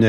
Μια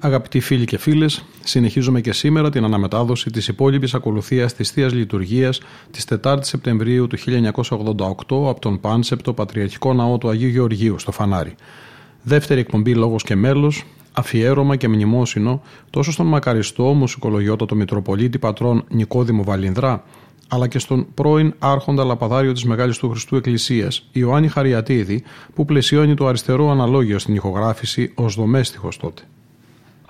Αγαπητοί φίλοι και φίλες, συνεχίζουμε και σήμερα την αναμετάδοση της υπόλοιπης ακολουθίας της Θείας Λειτουργίας της 4ης Σεπτεμβρίου του 1988 από τον Πάνσεπτο Πατριαρχικό Ναό του Αγίου Γεωργίου στο Φανάρι. Δεύτερη εκπομπή «Λόγος και μέλος», αφιέρωμα και μνημόσυνο τόσο στον μακαριστό μουσικολογιότατο Μητροπολίτη Πατρών Νικόδημο Βαλινδρά, αλλά και στον πρώην άρχοντα Λαπαδάριο της Μεγάλης του Χριστού Εκκλησίας, Ιωάννη Χαριατίδη, που πλαισιώνει το αριστερό αναλόγιο στην ηχογράφηση ως δομέστιχος τότε.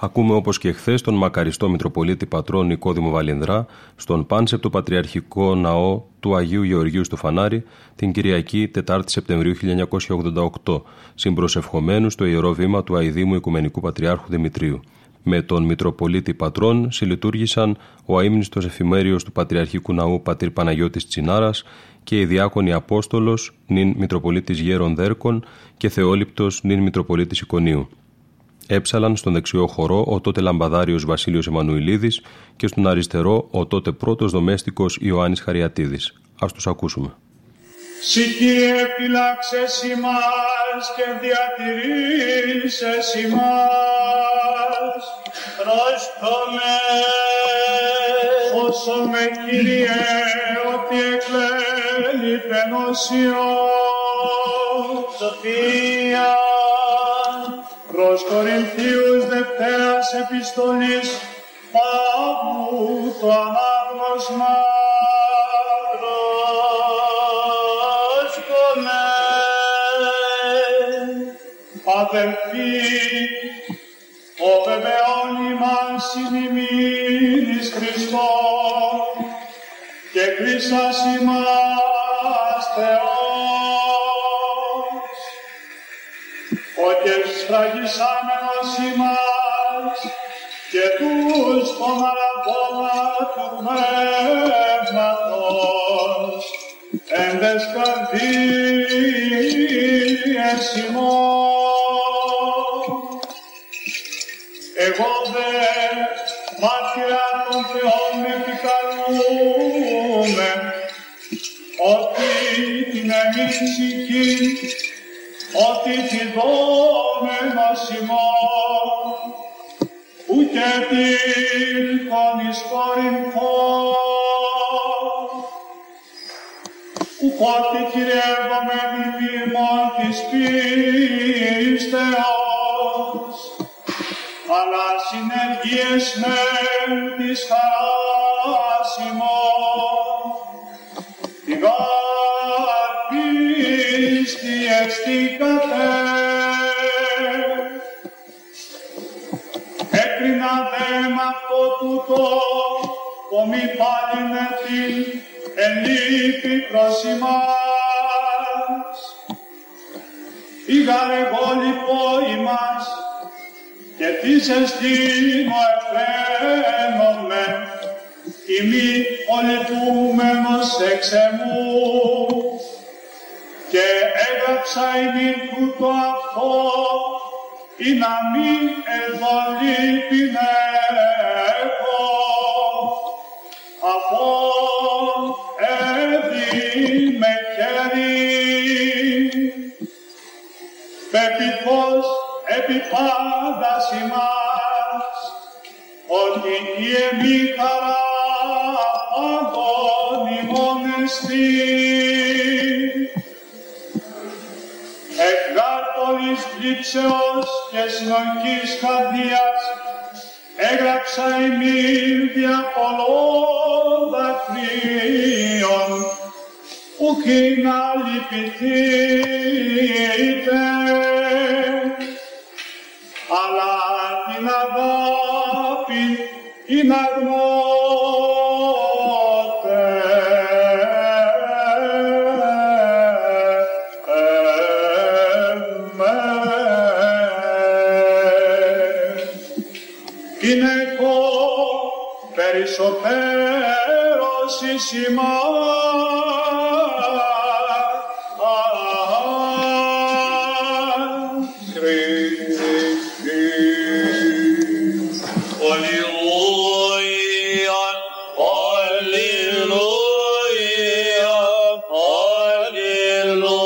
Ακούμε όπως και χθες τον μακαριστό Μητροπολίτη Πατρών Νικόδημο Βαλινδρά στον Πάνσεπτο Πατριαρχικό Ναό του Αγίου Γεωργίου στο Φανάρι την Κυριακή 4η Σεπτεμβρίου 1988, συμπροσευχομένου στο Ιερό Βήμα του Αηδήμου Οικουμενικού Πατριάρχου Δημητρίου. Με τον Μητροπολίτη Πατρών συλλειτούργησαν ο αείμνηστος εφημέριος του Πατριαρχικού Ναού πατήρ Παναγιώτης Τσινάρας και οι διάκονοι Απόστολος νυν Μητροπολίτης Γέρων Δέρκων και Θεόληπτος νυν Μητροπολίτης Εικονίου. Έψαλαν στον δεξιό χορό ο τότε λαμπαδάριος Βασίλειος Εμμανουηλίδης και στον αριστερό ο τότε πρώτος δομέστικος Ιωάννης Χαριατίδης. Ας τους ακούσουμε. Συ Κύριε φυλάξες ημάς και διατηρήσες ημάς, ρωστομε όσο με Κύριε ότι εκλέλει φαινόσιο σοφία. Προς Κορινθίους Δευτέρας Επιστολής Παύλου το ανάγνωσμα δρόσκομαι. Αδελφοί, ο βεβαιών ημάς ημιμήνης Χριστόν και Χρυσάς ημάς Θεός, ο και σφραγισάμενος ημάς και τους των αναπομακρυμένος εν τες καρδίες ημών. Εγώ δε μάρτυρα των Θεών επικαλούμαι ότι την εμίξικη ότι τη δόμενος ημών, ούτε τίλκον εις Κορινθόν, ουκότι κυριεύομεν ημίμον της πίστεως, αλλά συνεργίες μεν της χαράς ημών, την πίστη ευστήκατε, έκρινα δε μ' αυτό τούτο, το μη πάλινε την ελίπη προς ημάς. Ήγαρ εγώ λυπώ ημάς, και της εστίνω εφραίνομαι, ημί ο λυπούμενος εξ εμού. Και έγραψα ημί τούτο αυτό, ή να μην εδολείπην έχω, αφών έδι με χέρι. Πεπιθώς επί πάντας ημάς, ότι η εμί χαρά πάντων ημών εστί. Εκγάρτορης πλήψεως και συνοχής καρδίας, έγραψα ημί δια πολλών δακρύων. και να λυπηθείτε, αλλά την αγάπη είναι περισσότερος εις ημάς Χριστής. Αλληλούια, αλληλούια, αλληλούια.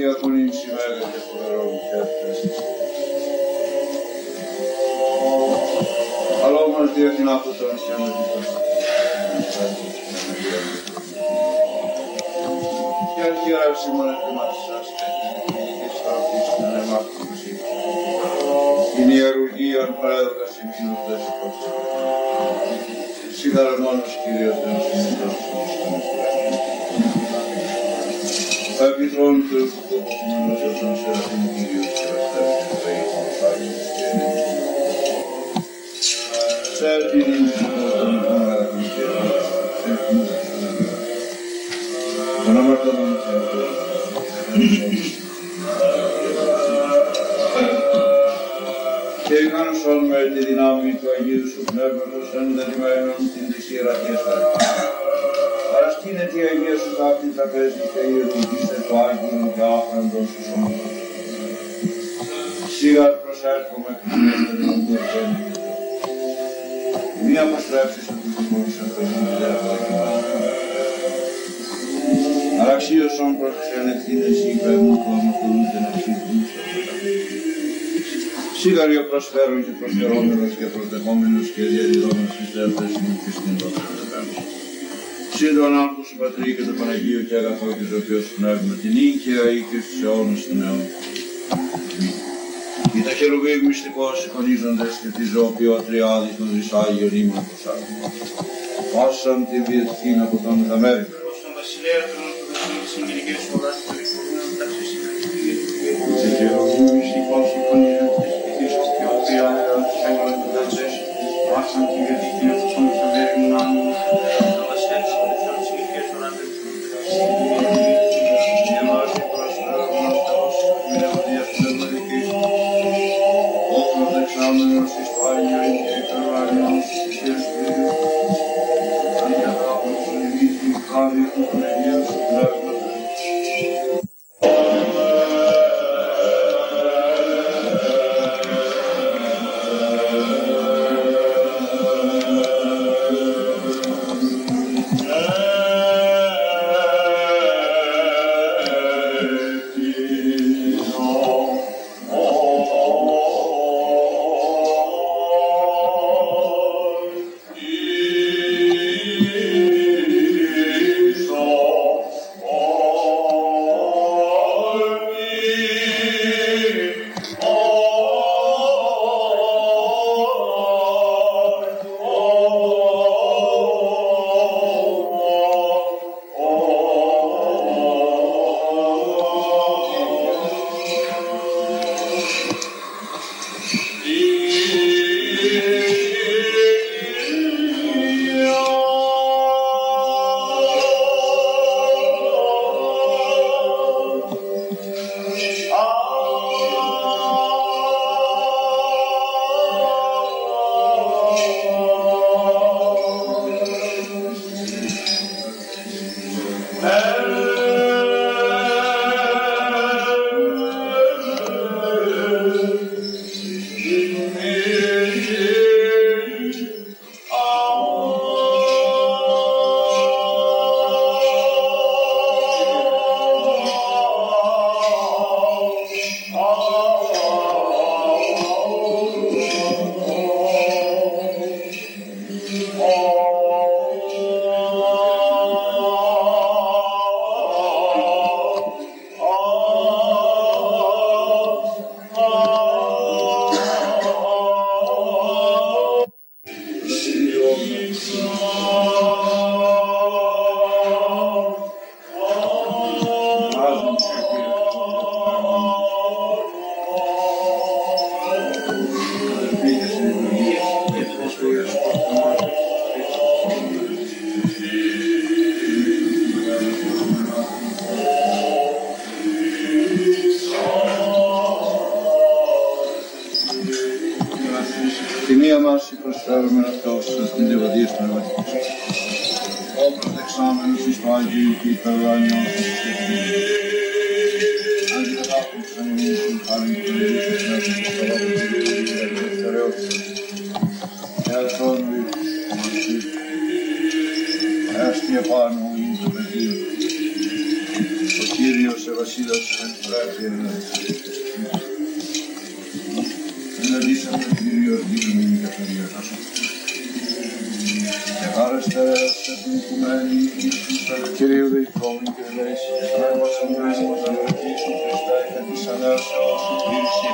διαθωνήν σήμερα και στο παρόν και αυτές. Αλλά όμως διεθνά από τον Σιανοδίτων. Και αρχιεράψη μόνο και μας σας και στραφείς να εμάκτουση. Την ιερουργίαν πράδοκα σημείνοντας υπόψη. Συγχαρμόνος Κύριος δεν σημείνοντας. Θα επιτρώνω το υποκοπισμένο σε αυτόν σε αυτήν την Κύριο και αυτήν την Βαϊκόν Φάκη και ενεργή. Σε αυτήν την Υισκόταν Αγαλμητέρα, εθνίδα Θεόληπτο. Τον αμαρτωμένο Θεόληπτο. Και εγκάνωσον με τη δυνάμη του Αγίου Σου Πνεύματος ενδεδημένων την δυσίρα και σταρκή. Παρασκήνε τη Αγία Σου τάπτη τα πέστη και ιερουργήστε το Άγιον και άφραντος του σώματος. Σίγαρ προσέρχομαι κρυμμένον τον κορδένιο. Η μία αποστρέψεις από τους κόμψες των μητέρων και μάτων. Αραξίωσον προς ξενεθήνες ή κρέμουν που αναφορούνται να συμπούσαν. Σίγαριο προσφέρον και προσφερόμενος και προτεχόμενος και διαδιδόμενος της δεύτερης μου και στην δόξα. Σύντον άκου σου Πατρί και το Παναγείο και αγαθό και το Θεό σου Πνεύμα, την ίκαια οίκη στους αιώνας του νέου. Και τα χερουβή μυστικώς συγχωνίζοντας και τη ζώπιο τριάδη των δυσάγιων ήμων τους άγγελων. Όσαν τη διεθνήν από τον Αμέρικα. Όσαν βασιλέα των Ορθοδοξών της Εγγελικής Σχολάς του Ιησούδου να ταξίσει με την Κυρία του Κυρίου. Και τα χερουβή μυστικώς συγχωνίζοντας και τη δυσάγιο τριάδη των δυσάγιων του Δαντζές. Όσαν τη διεθνήν από τον Αμέρικα. Επάνω είναι το παιδί, ο Κύριος Βασίλειος Κύριε Δεϊκόμη και Λέησι, μας ανδρέσει μας αναρωτήσουν Χριστά και της ανάρσεως σου πήρση.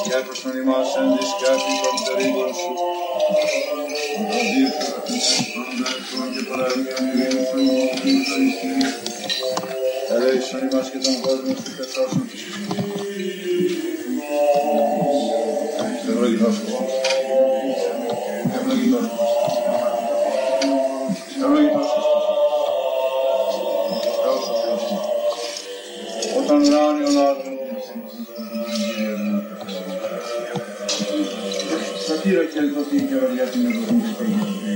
Σκέφτωσον ημάς εν δισκάφη των περίγων σου. Αντίθερα πίσω πάντα ετών και παραμείων ειρήνησον ομονή των ισχυρίων. Ελέησον ημάς και τον κόσμο σου και σώσον της ισχυρίας. Ευλογητός ο κόσμος. Ευλογητός ο κόσμος. Ευλογητός ο κόσμος. Όταν ράνει ο λάδρος, θα τύρα και ελποτή και οριά την ευρωπαϊκή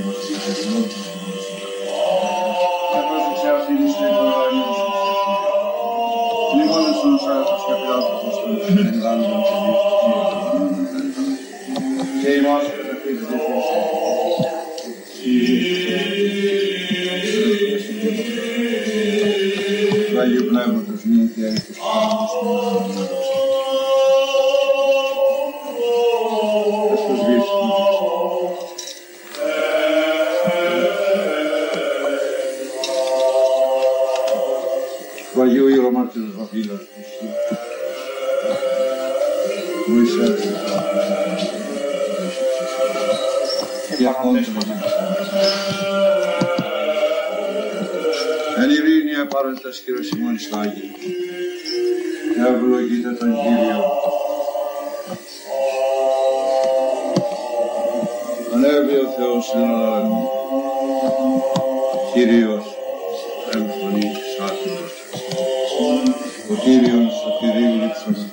προσφυγή. Επρόσεξε αφήνει στην ευρωπαϊκή προσφυγή. Λίγοντα τον σάρτος και πειράζοντας τον ελληνάνδρο και διευθυντή. Και η μάσκα θα φύγει διευθυντή. Θα γιουπνεύω τους νύχια και τους πάντους. Εν ειρήνη απάραντας Κύριος ημών εις τ' Άγιον. Ευλογείτε τον Κύριο. Ανέβη ο Θεός εν αναλαμή. Κύριος εμφανή σάτυρος. Ο Κύριος σωτηρίου λείψομεν.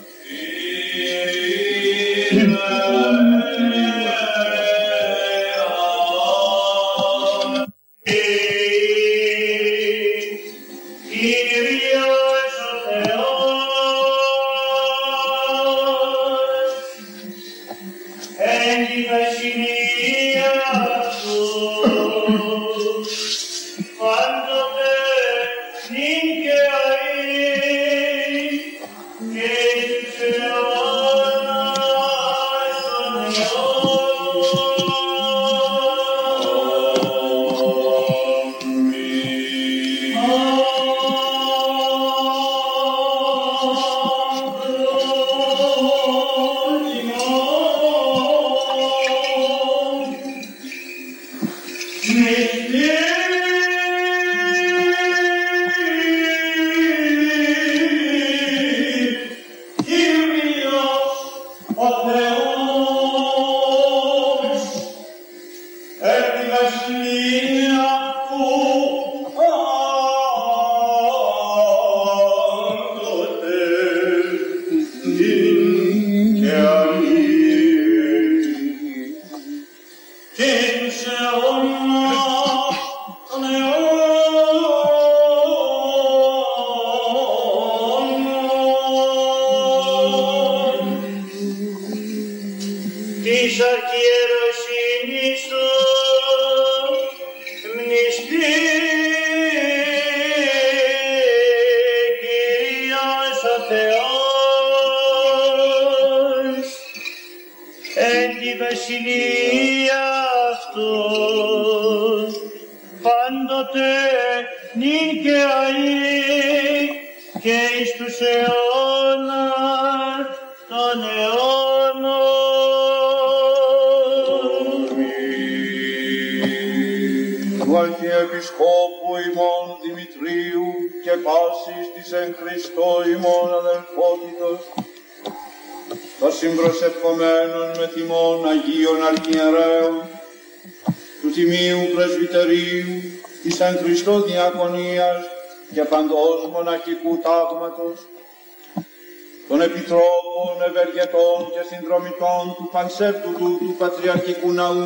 Των επιτρόπων, ευεργετών και συνδρομητών του Πάνσεπτου του Πατριαρχικού Ναού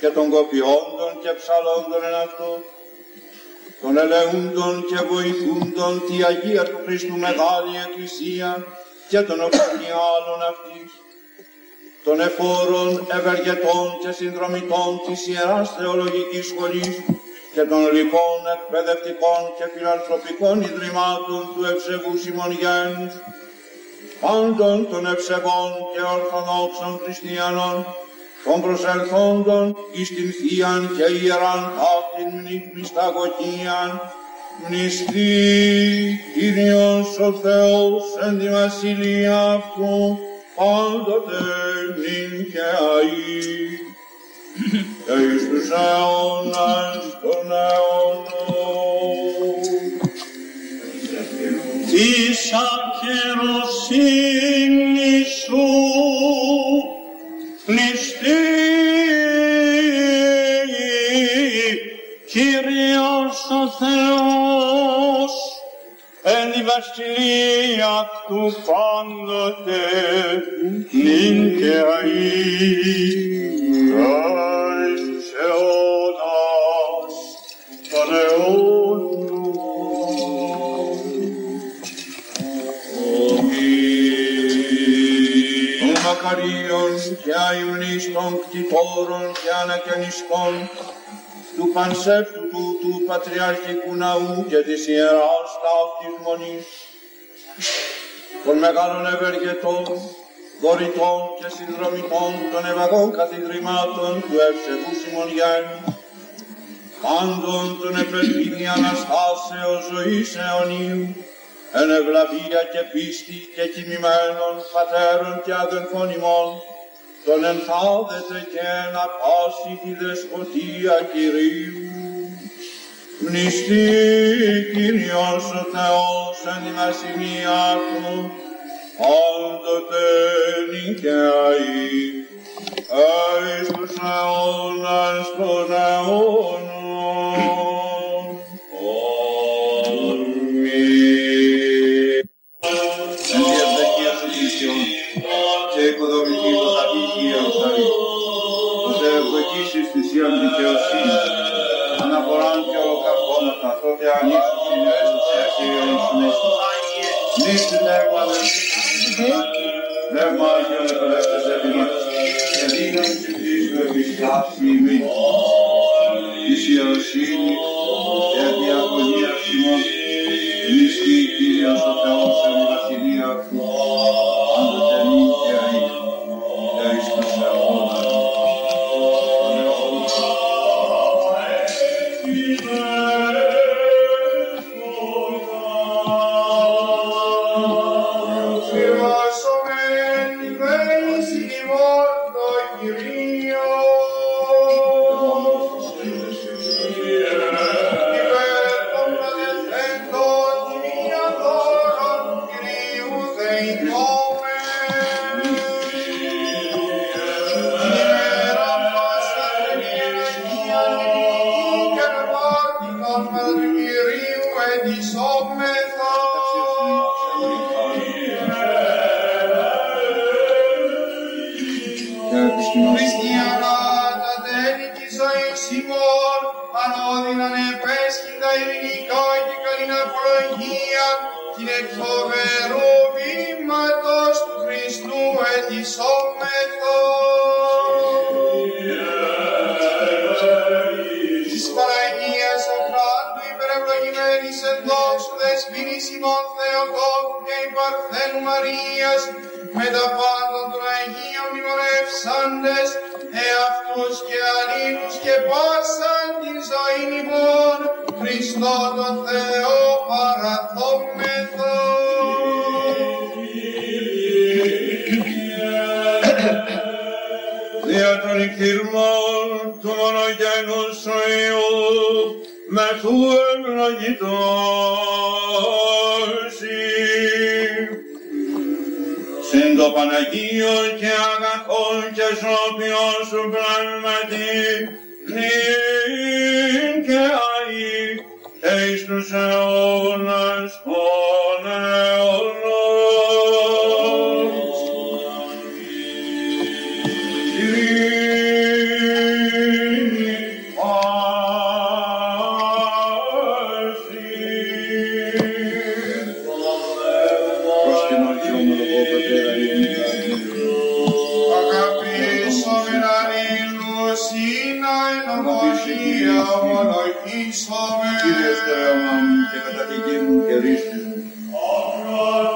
και των κοπιόντων και ψαλόντων εν αυτό, των ελεούντων και βοηθούντων τη Αγία του Χριστού Μεγάλη Εκκλησία και των οφανιάλων αυτής, των εφόρων, ευεργετών και συνδρομητών της Ιεράς Θεολογικής Σχολής και των λοιπών εκπαιδευτικών και φιλανθρωπικών ιδρυμάτων του ευσεβού Σιμωνιένους, πάντων των ευσεβών και ορθοδόξων χριστιανών, των προσελθόντων εις την Θείαν και Ιεράν αυτήν μνησταγωγίαν, μνηστή Κύριος ο Θεός εν τη βασιλεία αυτού, πάντοτε νυν και αΐ. Και εις τους αιώνας των αιώνων της ακεροσύνης σου πληστή Κύριος ο Θεός εν τη βασιλεία του πάντοτε νυν και αΐ. Μακαρίων και αειμνίστων κτητόρων και ανακαινιστών του Πανσέπτου του Πατριαρχικού Ναού και της Ιεράς Ταύτης Μονής, των μεγάλων ευεργετών, δωρητών και συνδρομητών των ευαγών καθιδρυμάτων του ευσεβού Σιμωνιένου, πάντων των επελπίδη αναστάσεως ζωής αιωνίου, εν ευλαβία και πίστη και κοιμημένων πατέρων και αδελφών ημών, τον ενθάδεται και να πάσει τη δεσποτεία Κυρίου. Μνηστή Κύριος ο Θεός εν τη βασιλεία του, πάντοτε νυν και αεί, εις τους αιώνας των αιώνων. Δικαιοσύνη, αναφοράν και ολοκαυγόματα, τότε ανοίξουν την αίρεσουσία Κύριε Ιησού Χριστού. Νύστη Λέγμα Αγίου, Λέγμα Αγίου επελεύθεσε εμάς, και δύναμη της ζωής του επισκάψου ημίν. Εις ιεροσύνη και διαγωνία ημών, νύστη Κύριος ο Θεός εν τη βασιλεία του, πάντοτε νυν και αεί, και εις τους αιώνας. Σινά εν αγωνία μοναχή Κύριε Στρέμαν και κατά την γέννη και ρίστη μου. Amen.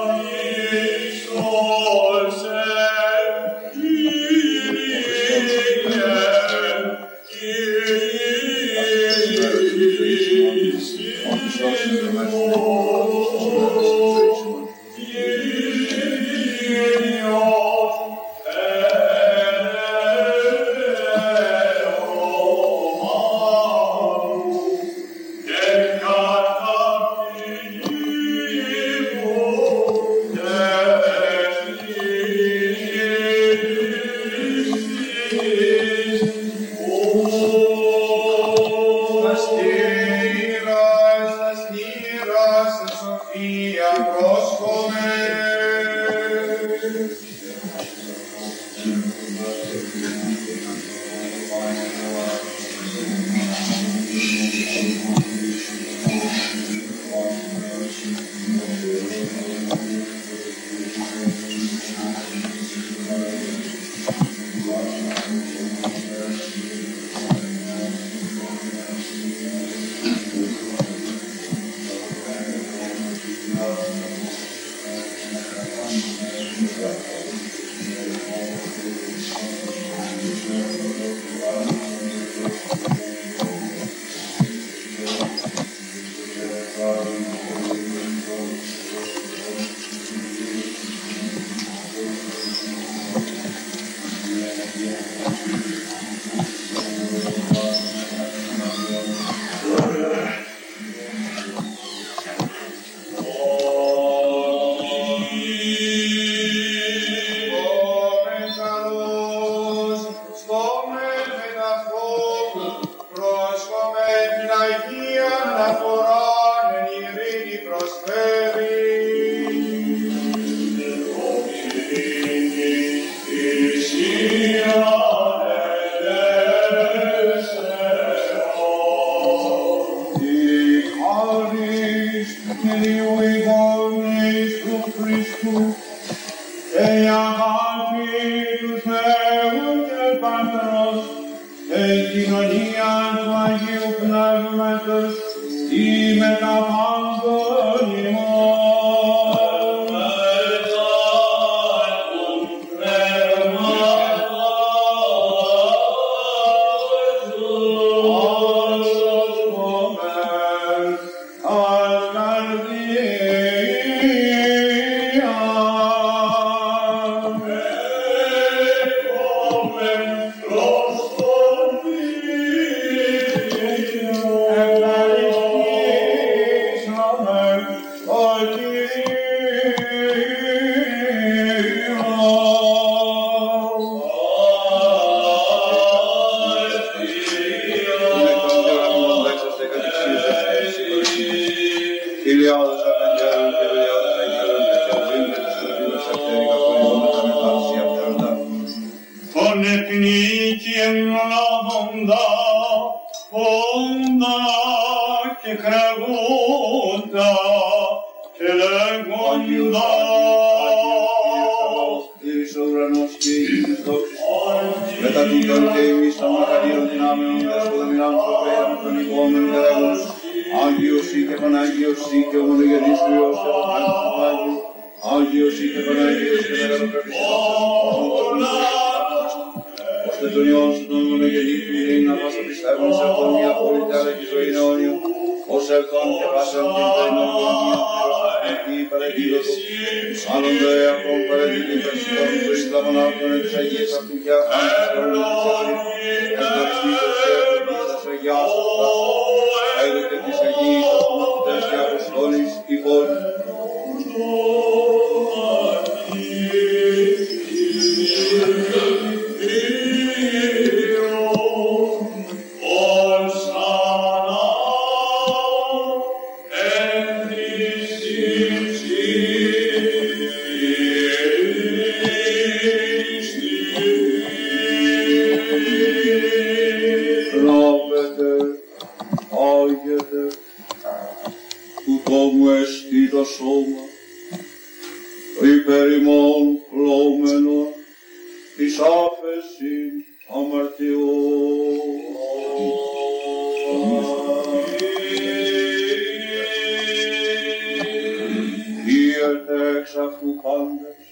Διέται εξ αυτού πάντες,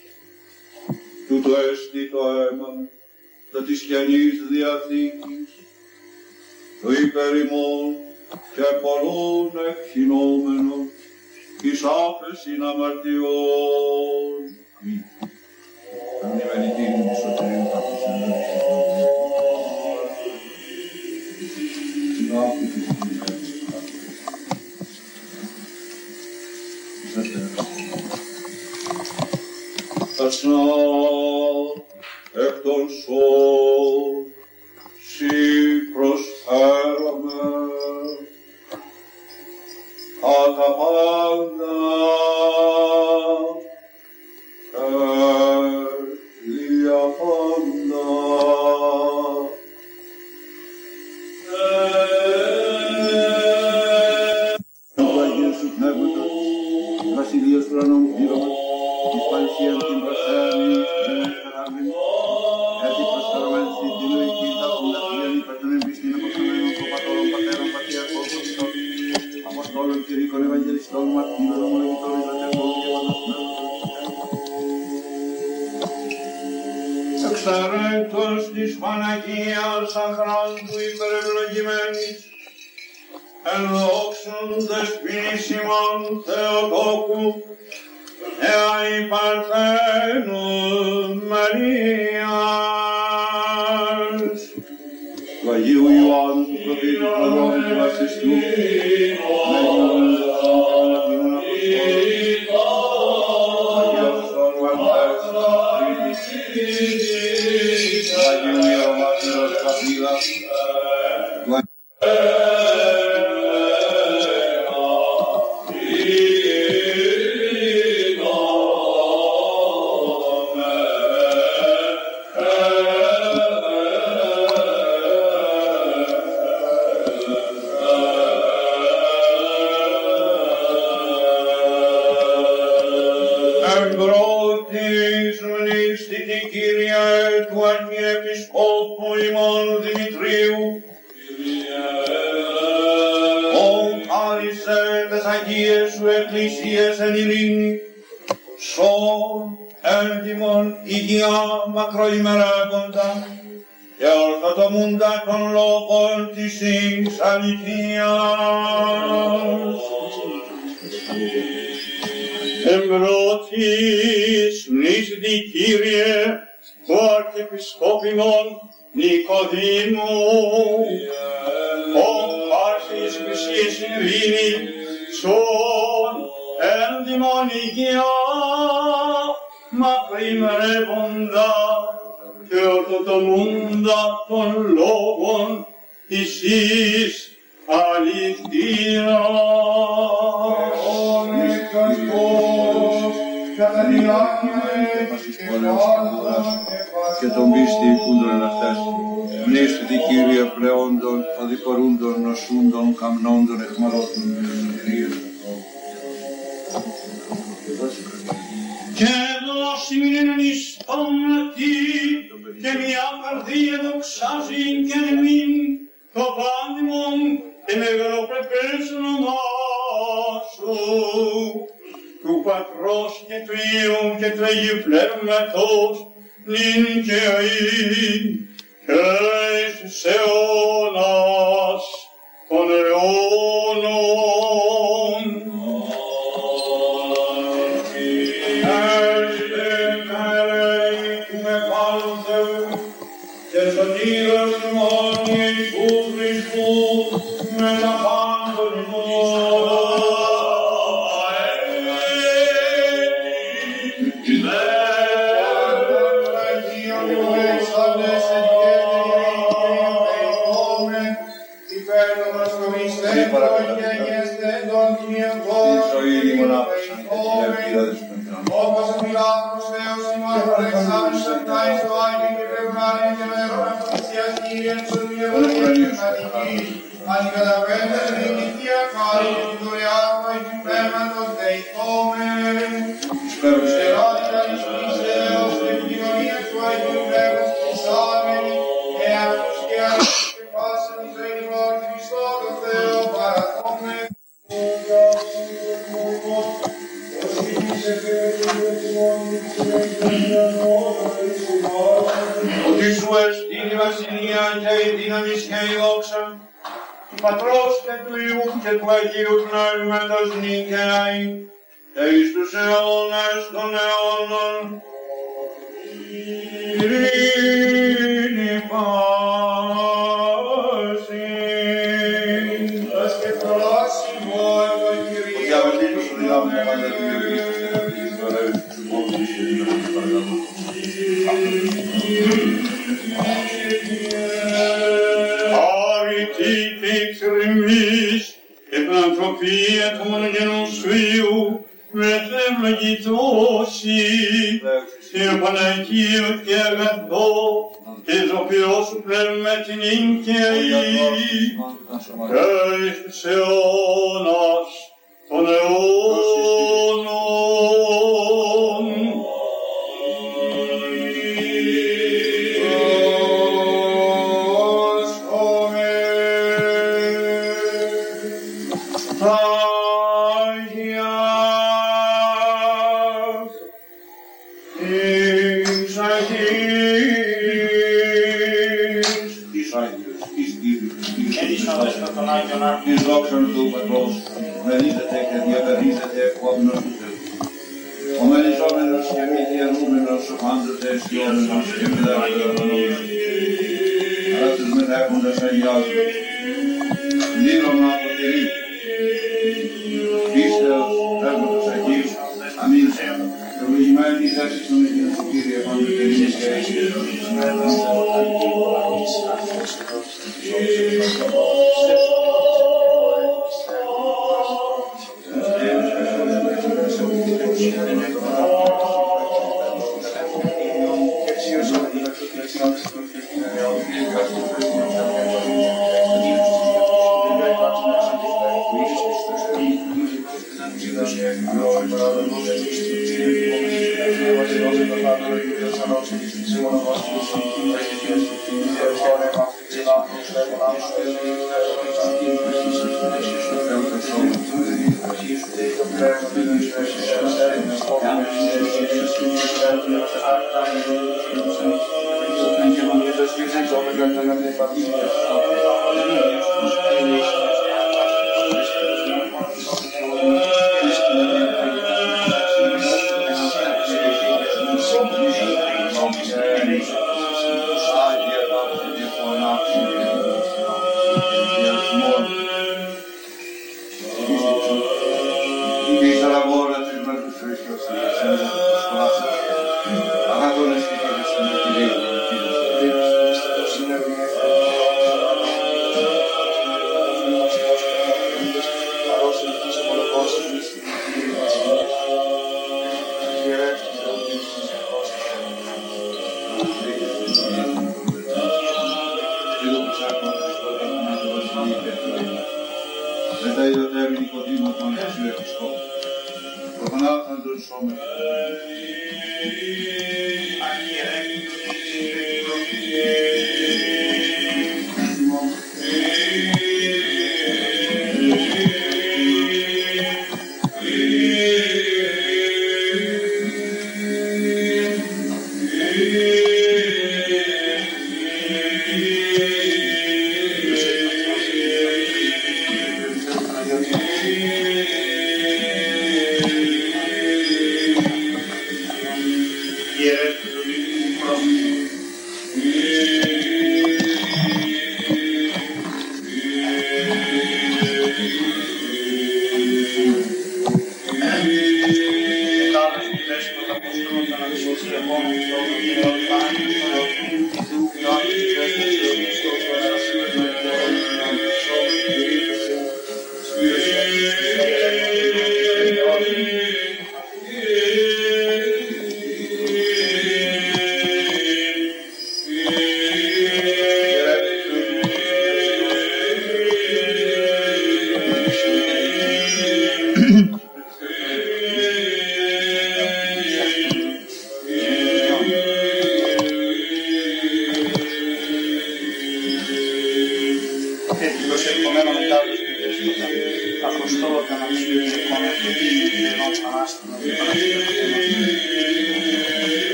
τούτο έστι το αίμα, τα της Καινής Διαθήκης, το υπέρ ημών και πολλών εκχυνόμενων εις άφεσιν αμαρτιών. Αμνημενική μου σωτηρίου καθώς ασνά εκ των σών σοι προσφέρομαι ατα πάντα και δια πάντα. Βασιλείος ουρανών πλήρωμας, της παρουσίας την προσφέραμε με χαράμεν, έτσι προσφέρομεν στην τηλεοική δάφουνα φιλιανή περτανέν πιστήν αποξεμένων κοπατώρων πατέρων πατριακών κοπιτών, αποστόλων κηρύκων ευαγγελιστών, μαρτύρων ομολογητών, ευρατεύων και βανασμένων κοπιτών. Εξαιρέτως της Παναγίας Αχράντου υπερευλογημένης, ενδόξουν δεσποινής ημών Θεοτόκου, Νέα η Παρθένου Μαρίας. Του Αγίου Ιωάννου του Προφήτου Προδρόμου του Βασιστού, Θεό Ότι σου εστίν η βασιλεία και η δύναμις και η δόξα του Πατρός και του Υιού και του Αγίου Πνεύματος νικαιάη και εις τους αιώνας των αιώνων. Ειρήνη πάση. Ας και πρόσημο ευαγγελία. Για βασίλους του διάβου να βάλετε την ευαγγελία και να δείτε τώρα του μόνου της ευαγγελίας παρακαλώ. Αρητή και εξρεμής επανθρωπία του μονογενούς σου Υιού με θέμα γητώσει και Παναγίου και αγαθό και ζωοποιό σου πνεύμα την ίνκαιη και εις αιώνας των αιώνων. Της δόξαν του Πατρός, μερίζεται και διαμερίζεται επόμενος του Θεού. Ο μεριζόμενος και μη διανούμενος, ο πάντοτε αισιόμενος και μεταβιωμένος. Αλλά τους μετέχοντας αγιάζουν. Λύρωμα από τη ρή. Πίστεως, τρέχοντας αγίους, αμήν. Ευλογημένη η θέση στον Αγίον του Κύριε, πάντοτε εμείς και εσείς.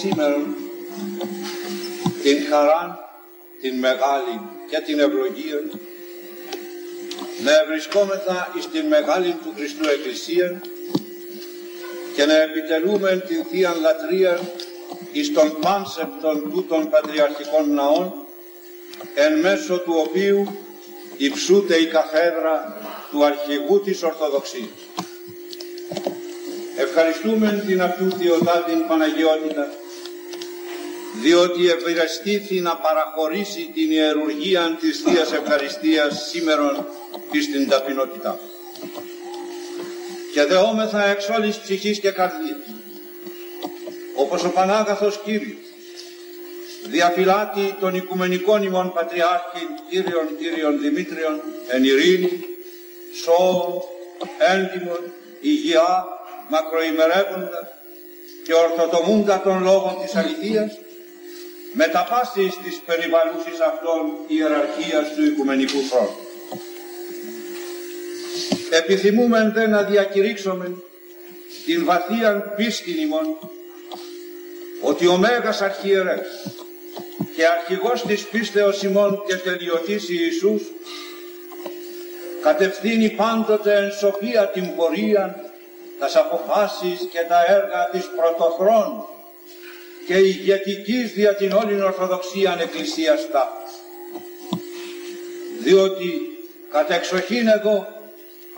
Σήμερα την χαρά, την μεγάλη και την ευλογία να βρισκόμεθα εις την μεγάλη του Χριστού Εκκλησία και να επιτελούμε την Θεία Λατρεία εις τον πάνσεπτον τούτων πατριαρχικών ναών, εν μέσω του οποίου υψούται η καθέδρα του αρχηγού της Ορθοδοξίας. Ευχαριστούμε την αυτού Θεοτάτην Παναγιώτητα, διότι ευρεστήθη να παραχωρήσει την ιερουργία της Θείας Ευχαριστίας σήμερον εις την ταπεινότητά. Και δεόμεθα εξ όλης ψυχής και καρδίας, όπως ο Πανάγαθος Κύριος διαφυλάτει τον Οικουμενικών ημών Πατριάρχη Κύριον Δημήτριον εν ειρήνη, σώο, έντιμον, υγεία, μακροημερεύοντα, και ορθοτομούντα των λόγων της αληθείας, μεταπάσης της περιβαλλούσης αυτών ιεραρχίας του οικουμενικού χρόνου. Επιθυμούμεν δε να διακηρύξομεν την βαθίαν πίστην ημών, ότι ο Μέγας Αρχιερεύς και αρχηγός της πίστεως ημών και τελειωτής Ιησούς, κατευθύνει πάντοτε εν σοφία την πορεία, τας αποφάσεις και τα έργα της πρωτοχρόνου και ηγετικής δια την όλην Ορθοδοξίαν Εκκλησίας τάφος. Διότι κατ' εξοχήν εδώ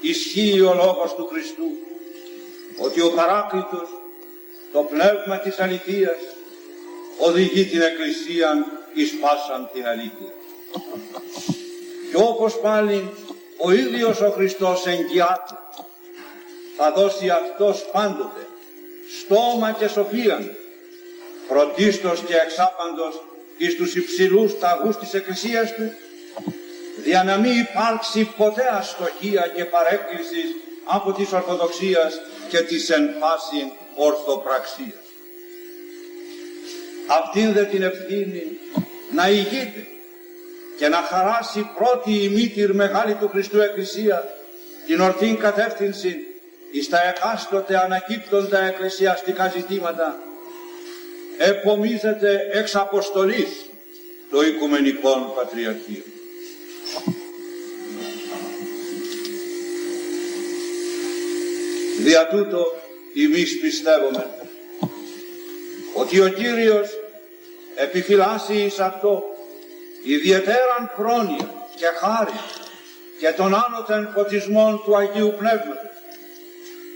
ισχύει ο λόγος του Χριστού, ότι ο Παράκλητος, το πνεύμα της αληθείας, οδηγεί την Εκκλησίαν εις πάσαν την αλήθεια. Και όπως πάλι ο ίδιος ο Χριστός εγγυάται, θα δώσει Αυτός πάντοτε στόμα και σοφίαν, πρωτίστως και εξάπαντος εις τους υψηλούς ταγούς της Εκκλησίας Του, δια να μην υπάρξει ποτέ αστοχία και παρέκκληση από της Ορθοδοξίας και της εν πάσιν ορθοπραξίας. Αυτήν δε την ευθύνη να ηγείται και να χαράσει πρώτη η μήτηρ μεγάλη του Χριστού Εκκλησία την ορθήν κατεύθυνση εις τα εκάστοτε ανακύπτοντα εκκλησιαστικά ζητήματα, επομίζεται εξ αποστολής το Οικουμενικόν Πατριαρχείο. Δια τούτο εμείς πιστεύουμε ότι ο Κύριος επιφυλάσσει εις αυτό ιδιαιτέραν πρόνοια και χάρη και των άνωτεν φωτισμών του Αγίου Πνεύματος,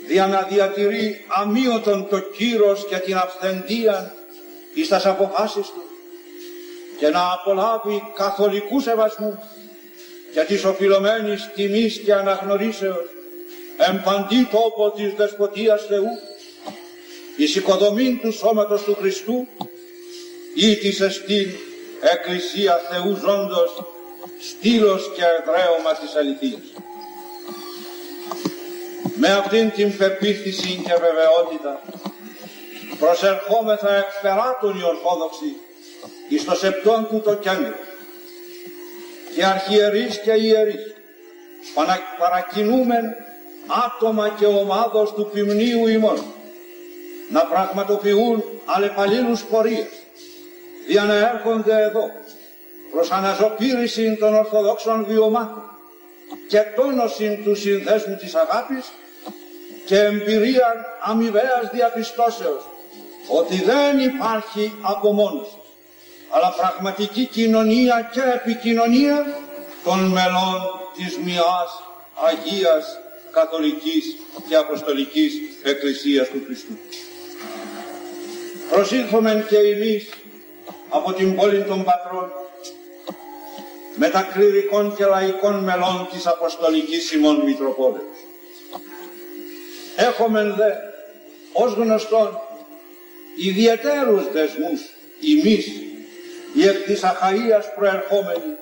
δια να διατηρεί αμύωτον το κύρος και την αυθεντία εις τας αποφάσεις του και να απολάβει καθολικού σεβασμού και της οφειλωμένης τιμής και αναγνωρίσεως εν παντή τόπο της δεσποτείας Θεού, εις οικοδομήν του σώματος του Χριστού ή της εστίν Εκκλησία Θεού ζώντος, στήλος και εδραίωμα της αληθείας. Με αυτήν την πεποίθηση και βεβαιότητα προσερχόμεθα εκφεράτων οι Ορθόδοξοι εις το σεπτόν του το κέντρο και αρχιερείς και ιερείς παρακινούμεν άτομα και ομάδος του ποιμνίου ημών να πραγματοποιούν αλλεπαλλήλους πορείες, για να έρχονται εδώ προς αναζωπήρηση των Ορθοδόξων βιωμάτων και τόνωση του συνδέσμου της αγάπης και εμπειρία αμοιβαίας διαπιστώσεως ότι δεν υπάρχει απομόνωση, αλλά πραγματική κοινωνία και επικοινωνία των μελών της μιας Αγίας Καθολικής και Αποστολικής Εκκλησίας του Χριστού. Προσήλθομεν και εμείς από την πόλη των Πατρών με τα κληρικών και λαϊκών μελών της Αποστολικής ημών Μητροπόλεως. Έχομεν δε ως γνωστόν ιδιαιτέρους δεσμούς ημείς οι εκ της Αχαΐας προερχόμενοι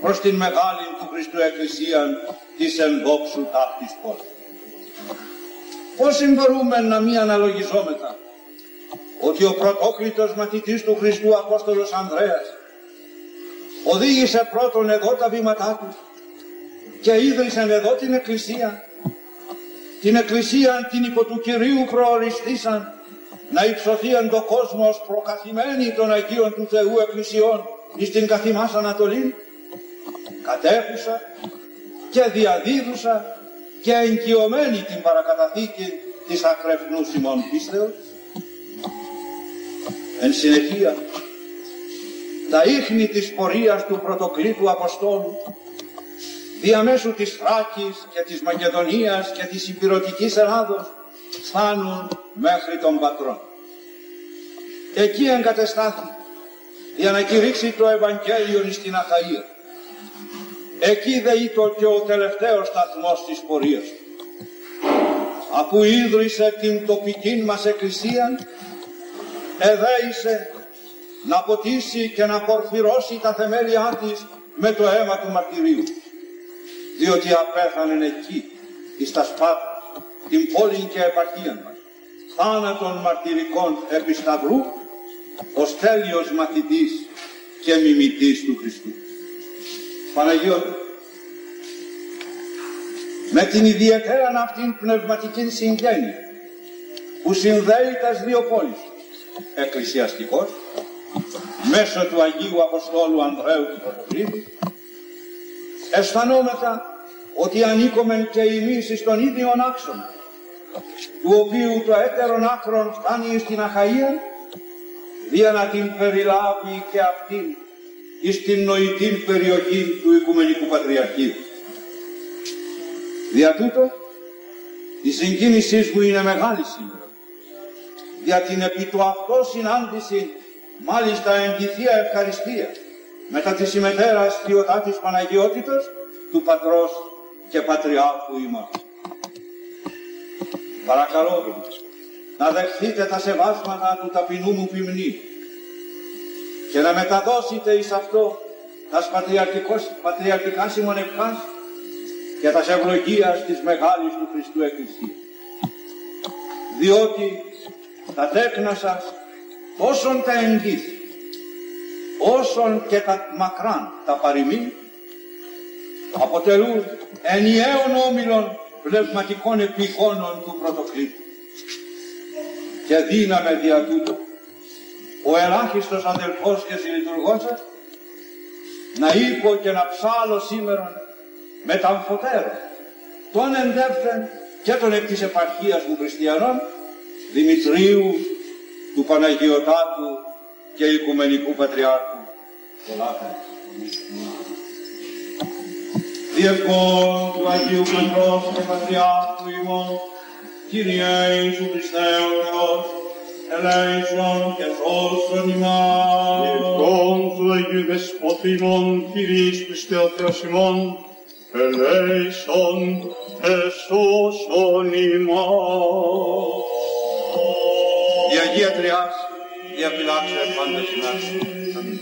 προς την μεγάλη του Χριστού Εκκλησίαν της ενδόξου ταύτης πόλης. Πώς συμπορούμε να μη αναλογιζόμετα ότι ο πρωτόκλητος μαθητής του Χριστού Απόστολος Ανδρέας οδήγησε πρώτον εδώ τα βήματά του και ίδρυσε εδώ την Εκκλησία. Την Εκκλησία την υπό του Κυρίου προοριστήσαν να υψωθεί εν το κόσμος προκαθημένη των Αγίων του Θεού Εκκλησιών εις την καθημάς Ανατολή, κατέχουσα και διαδίδουσα και εγκυωμένη την παρακαταθήκη της ακρεφνούς ημών πίστεως. Εν συνεχεία, τα ίχνη της πορείας του πρωτοκλήτου Αποστόλου διαμέσου της Θράκης και της Μακεδονίας και της Υπηρωτικής Ελλάδος φτάνουν μέχρι τον Πατρόν. Εκεί εγκατεστάθη για να κηρύξει το Ευαγγέλιο στην Αχαΐα. Εκεί δε ήταν και ο τελευταίος σταθμός της πορείας του, αφού ίδρυσε την τοπική μας Εκκλησία, εδέησε να ποτίσει και να πορφυρώσει τα θεμέλια της με το αίμα του μαρτυρίου, διότι απέθανε εκεί, εις τα Σπάρτα, την πόλη και επαρχία μας, θάνατον μαρτυρικών επί σταυρού, ως τέλειος μαθητής και μιμητής του Χριστού. Παναγιώτη, με την ιδιαίτεραν αυτήν πνευματική συγγένεια που συνδέει τας δύο πόλεις, εκκλησιαστικός, μέσω του Αγίου Αποστόλου Ανδρέου του Πρωτοκρίτη, αισθανόμεθα ότι ανήκομεν και εμείς στον ίδιο άξονα, του οποίου το έτερον άκρον φτάνει στην Αχαία, δια να την περιλάβει και αυτήν εις την νοητή περιοχή του Οικουμενικού Πατριαρχείου. Δια τούτο, η συγκίνησή μου είναι μεγάλη σήμερα, για την επί του αυτό συνάντηση, μάλιστα εντυθία ευχαριστία, μετά τη συμμετέρα στιωτά της Παναγιότητος, του Πατρός και Πατριάρχου ημών. Παρακαλώ να δεχθείτε τα σεβάσματα του ταπεινού μου ποιμνή και να μεταδώσετε εις αυτό τας πατριαρχικά συμμονευχάς και τας ευλογίας της μεγάλης του Χριστού Εκκλησίας. Διότι τα τέκνα σας, όσον τα εγγύθ, όσον και τα μακράν τα παροιμήν, αποτελούν ενιαίων όμιλων πνευματικών επικόνων του Πρωτοκλήτου. Και δύναμε δια τούτο ο ελάχιστος αδελφός και συλλειτουργός σας να είπω και να ψάλω σήμερα με τα αμφωτέρα τον εντεύθεν και τον εκ της επαρχίας μου χριστιανών Δημητρίου του Παναγιωτάτου και Οικουμενικού Πατριάρχου. Διευκόν του Αγίου Πατρός και Πατριάρχου ημών, Κύριε Ιησού Χριστέ ο Θεός, ελέησον και σώσον ημάς. Διευκόν του Αγίου Δεσπότη ημών, Κύριε Ιησού Χριστέ ο Θεός ημών, ελέησον και σώσον ημάς. Η Αγία Τριάς διαφυλάξε πάντα ημάς. Αμήν.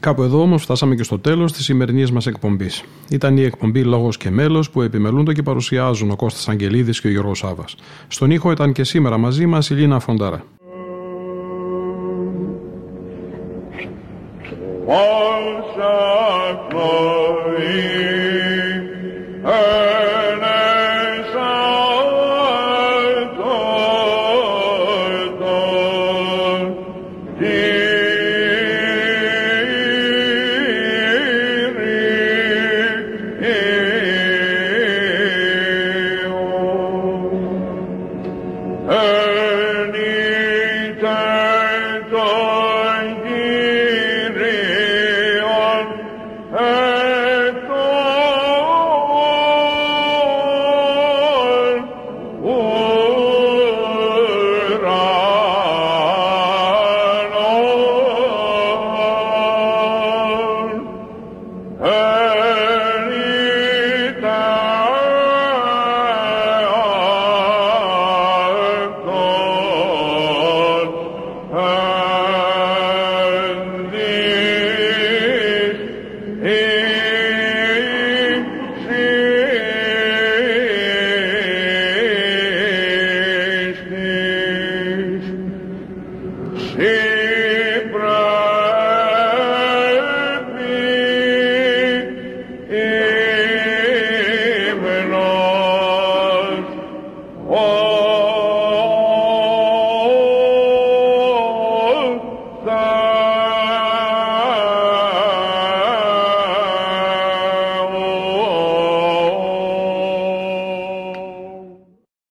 Κάπου εδώ όμως φτάσαμε και στο τέλος της σημερινής μας εκπομπής. Ήταν η εκπομπή Λόγος και Μέλος που επιμελούνται και παρουσιάζουν ο Κώστας Αγγελίδης και ο Γιώργος Σάββας. Στον ήχο ήταν και σήμερα μαζί μας η Λίνα Φονταρά. Yeah.